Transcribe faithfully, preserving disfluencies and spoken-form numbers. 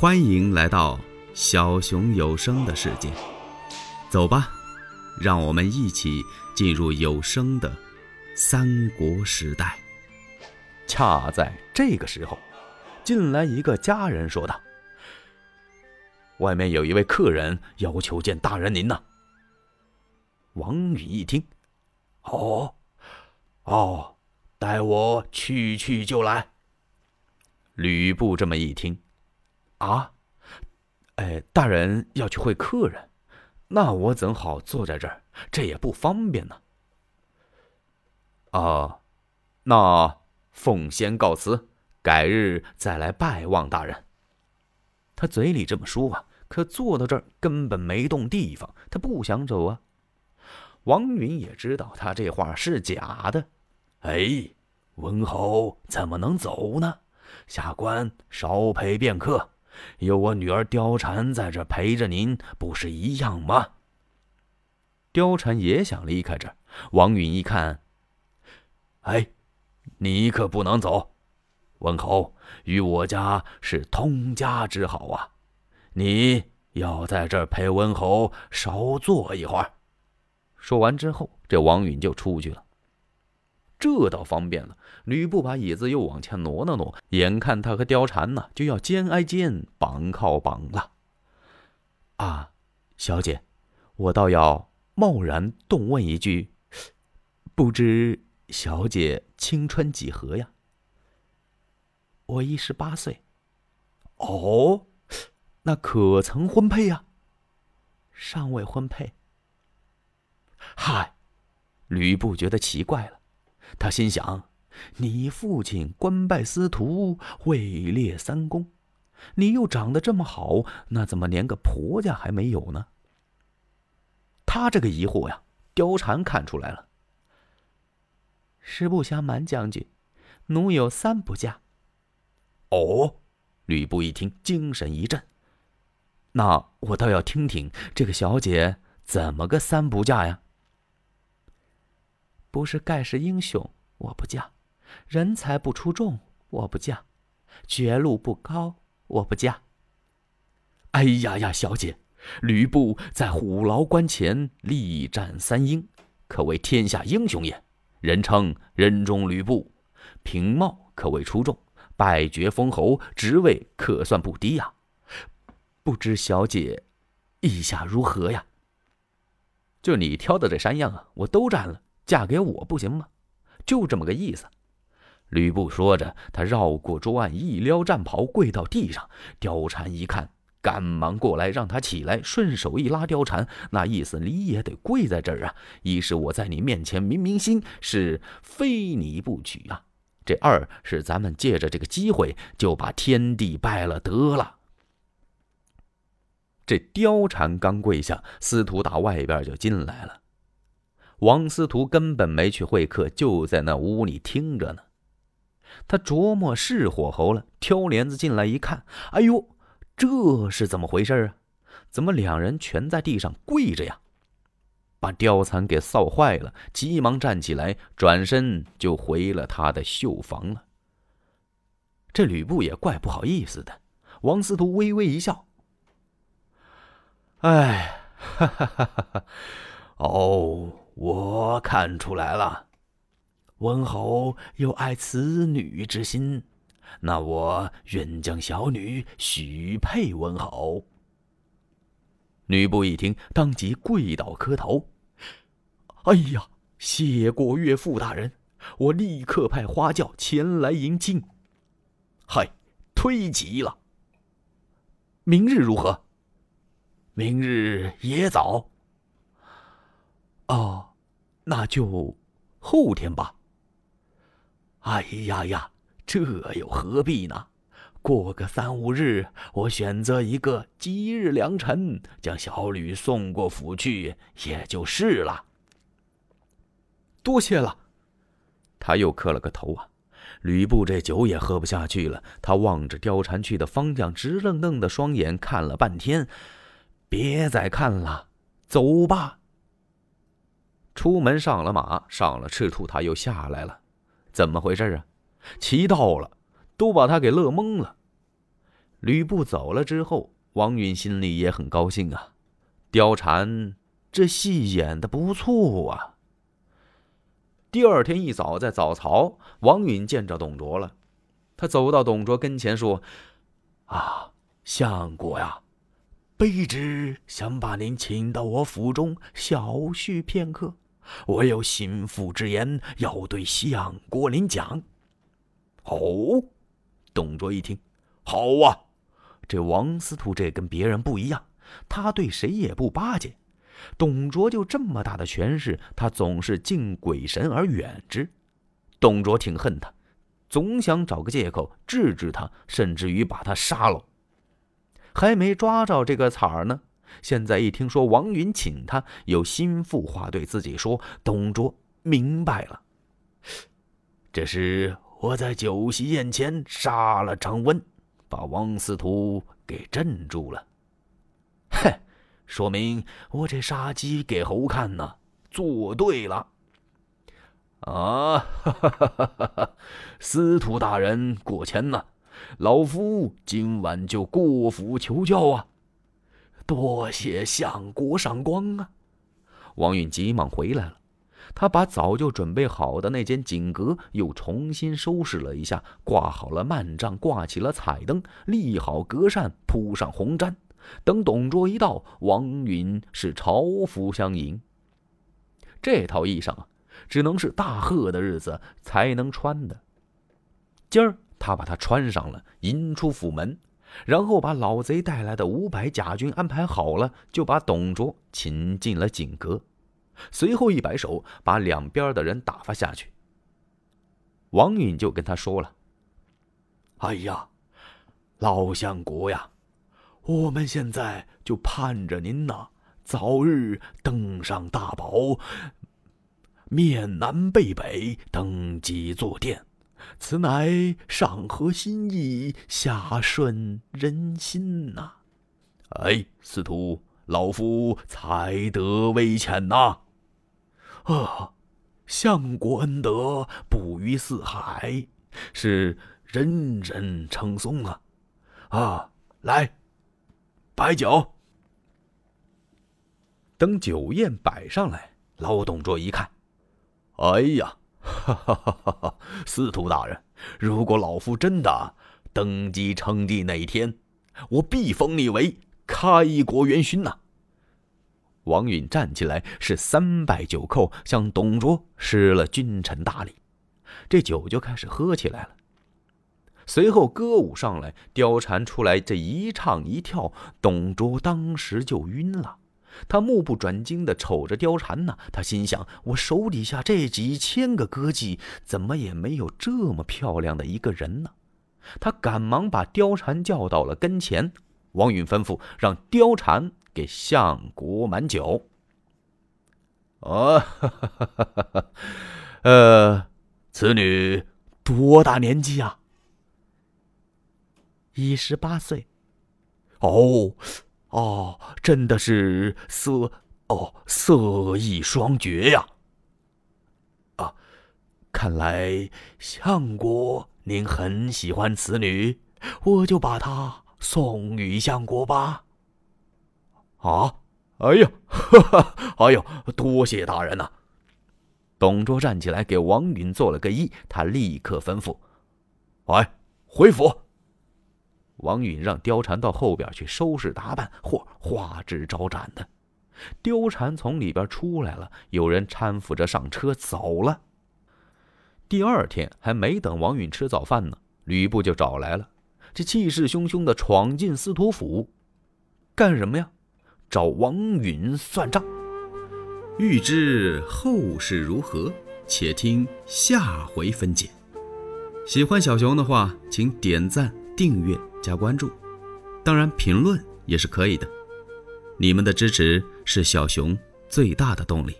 欢迎来到小熊有声的世界，走吧，让我们一起进入有声的三国时代。恰在这个时候，进来一个家人说道：“外面有一位客人要求见大人您呢。”王宇一听，哦，哦，带我去去就来。吕布这么一听，啊，哎，大人要去会客人，那我怎好坐在这儿？这也不方便呢。啊，那奉先告辞，改日再来拜望大人。他嘴里这么说啊，可坐到这儿根本没动地方，他不想走啊。王允也知道他这话是假的，哎，文侯怎么能走呢？下官少陪便客，有我女儿貂蝉在这陪着您，不是一样吗？貂蝉也想离开这儿，王允一看，哎，你可不能走，文侯与我家是通家之好啊，你要在这儿陪文侯少坐一会儿。说完之后，这王允就出去了。这倒方便了，吕布把椅子又往前挪了挪，眼看他和貂蝉呢就要肩挨肩、膀靠膀了。啊，小姐，我倒要贸然动问一句，不知小姐青春几何呀？我一十八岁。哦，那可曾婚配呀？尚未婚配。嗨，吕布觉得奇怪了，他心想，你父亲官拜司徒，位列三公，你又长得这么好，那怎么连个婆家还没有呢？他这个疑惑呀，貂蝉看出来了。实不相瞒将军，奴有三不嫁。哦，吕布一听精神一振，那我倒要听听这个小姐怎么个三不嫁呀？不是盖世英雄我不嫁，人才不出众我不嫁，爵禄不高我不嫁。哎呀呀，小姐，吕布在虎牢关前力战三英，可谓天下英雄也，人称人中吕布，凭貌可谓出众，拜爵封侯，职位可算不低呀。不知小姐意下如何呀？就你挑的这山样啊，我都占了，嫁给我不行吗？就这么个意思。吕布说着，他绕过桌案，一撩战袍，跪到地上。貂蝉一看，赶忙过来让他起来，顺手一拉貂蝉，那意思你也得跪在这儿啊，一是我在你面前明明心是非你不娶啊，这二是咱们借着这个机会就把天地拜了得了。这貂蝉刚跪下，司徒打外边就进来了。王司徒根本没去会客，就在那屋里听着呢。他琢磨是火候了，挑帘子进来一看，哎呦，这是怎么回事啊？怎么两人全在地上跪着呀？把貂蝉给臊坏了，急忙站起来，转身就回了他的绣房了。这吕布也怪不好意思的，王司徒微微一笑，哎，哈哈哈哈！哦，我看出来了，文侯有爱此女之心，那我愿将小女许配文侯。吕布一听，当即跪倒磕头。哎呀，谢过岳父大人，我立刻派花轿前来迎亲。嗨，忒急了。明日如何？明日也早。哦，那就后天吧。哎呀呀，这又何必呢？过个三五日，我选择一个吉日良辰，将小吕送过府去，也就是了。多谢了。他又磕了个头啊。吕布这酒也喝不下去了，他望着貂蝉去的方向，直愣愣的双眼看了半天。别再看了，走吧。出门上了马，上了赤兔，他又下来了。怎么回事啊？骑到了，都把他给乐懵了。吕布走了之后，王允心里也很高兴啊，貂蝉这戏演得不错啊。第二天一早，在早朝，王允见着董卓了，他走到董卓跟前说：“啊，相国呀，卑职想把您请到我府中小叙片刻，我有心腹之言要对相国您讲。”哦，董卓一听，好啊，这王司徒这跟别人不一样，他对谁也不巴结。董卓就这么大的权势，他总是敬鬼神而远之。董卓挺恨他，总想找个借口制止他，甚至于把他杀了。还没抓着这个茬儿呢，现在一听说王允请他，有心腹话对自己说，董卓明白了，这是我在酒席宴前杀了张温，把王司徒给镇住了。哼，说明我这杀鸡给猴看呢，做对了啊！哈哈哈哈，司徒大人过谦呢，老夫今晚就过府求教啊！多谢相国赏光啊！王允急忙回来了，他把早就准备好的那间锦阁又重新收拾了一下，挂好了幔帐，挂起了彩灯，立好隔扇，铺上红毡。等董卓一到，王允是朝服相迎。这套衣裳啊，只能是大贺的日子才能穿的。今儿他把它穿上了，迎出府门，然后把老贼带来的五百甲军安排好了，就把董卓请进了锦阁，随后一摆手把两边的人打发下去。王允就跟他说了：“哎呀，老相国呀，我们现在就盼着您呐，早日登上大宝，面南背北，登基坐殿，此乃上合心意，下顺人心呐。”哎，司徒，老夫才德微浅呐。啊，相国恩德不于四海，是人人称颂啊！啊，来。摆酒。等酒宴摆上来，老董卓一看，哎呀，哈哈哈哈，司徒大人，如果老夫真的登基称帝那一天，我必封你为开国元勋呐、啊！王允站起来，是三拜九叩，向董卓施了君臣大礼。这酒就开始喝起来了。随后歌舞上来，貂蝉出来，这一唱一跳，董卓当时就晕了。他目不转睛地瞅着貂蝉呢，他心想，我手底下这几千个歌妓，怎么也没有这么漂亮的一个人呢？他赶忙把貂蝉叫到了跟前，王允吩咐让貂蝉给相国满酒。啊，哈哈哈哈哈，呃，此女多大年纪啊？一十八岁。哦，哦，真的是色哦色艺双绝呀！啊，看来相国您很喜欢此女，我就把她送与相国吧。啊，哎呀，哈哈，哎呦，多谢大人呐、啊！董卓站起来给王允做了个揖，他立刻吩咐：“哎，回府。”王允让貂蝉到后边去收拾打扮，或花枝招展的。貂蝉从里边出来了，有人搀扶着上车走了。第二天还没等王允吃早饭呢，吕布就找来了，这气势汹汹的闯进司徒府，干什么呀？找王允算账。欲知后事如何，且听下回分解。喜欢小熊的话，请点赞、订阅加关注，当然评论也是可以的，你们的支持是小熊最大的动力。